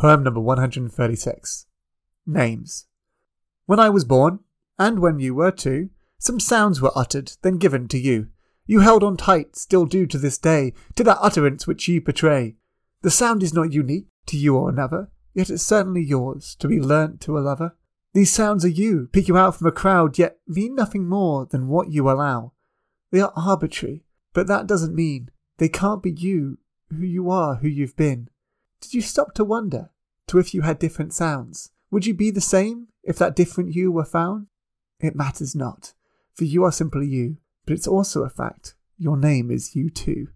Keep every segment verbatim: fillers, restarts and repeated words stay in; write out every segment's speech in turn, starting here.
Poem number one hundred thirty-six. Names. When I was born, and when you were too, some sounds were uttered, then given to you. You held on tight, still do to this day, to that utterance which you portray. The sound is not unique to you or another, yet it's certainly yours, to be learnt to a lover. These sounds are you, pick you out from a crowd, yet mean nothing more than what you allow. They are arbitrary, but that doesn't mean they can't be you, who you are, who you've been. Did you stop to wonder, to if you had different sounds? Would you be the same, if that different you were found? It matters not, for you are simply you, but it's also a fact, your name is you too.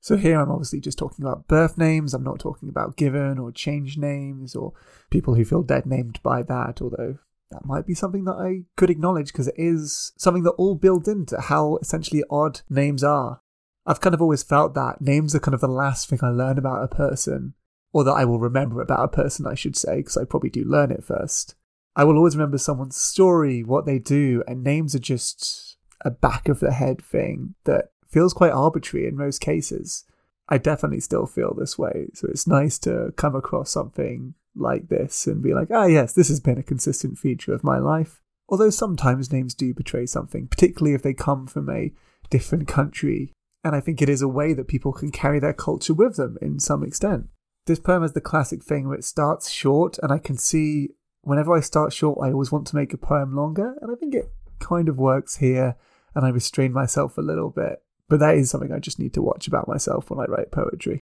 So here I'm obviously just talking about birth names. I'm not talking about given or changed names or people who feel dead named by that, although that might be something that I could acknowledge because it is something that all builds into how essentially odd names are. I've kind of always felt that names are kind of the last thing I learn about a person, or that I will remember about a person, I should say, because I probably do learn it first. I will always remember someone's story, what they do, and names are just a back of the head thing that feels quite arbitrary in most cases. I definitely still feel this way, so it's nice to come across something like this and be like, ah yes, this has been a consistent feature of my life. Although sometimes names do betray something, particularly if they come from a different country, and I think it is a way that people can carry their culture with them in some extent. This poem has the classic thing where it starts short, and I can see whenever I start short, I always want to make a poem longer, and I think it kind of works here, and I restrain myself a little bit. But that is something I just need to watch about myself when I write poetry.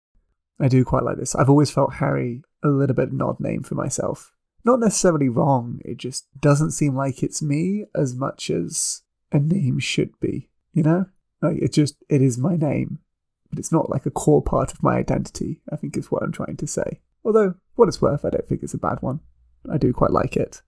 I do quite like this. I've always felt Harry a little bit of an odd name for myself. Not necessarily wrong, it just doesn't seem like it's me as much as a name should be, you know? Like, it just, it is my name, but it's not like a core part of my identity, I think is what I'm trying to say. Although, for what it's worth, I don't think it's a bad one. I do quite like it.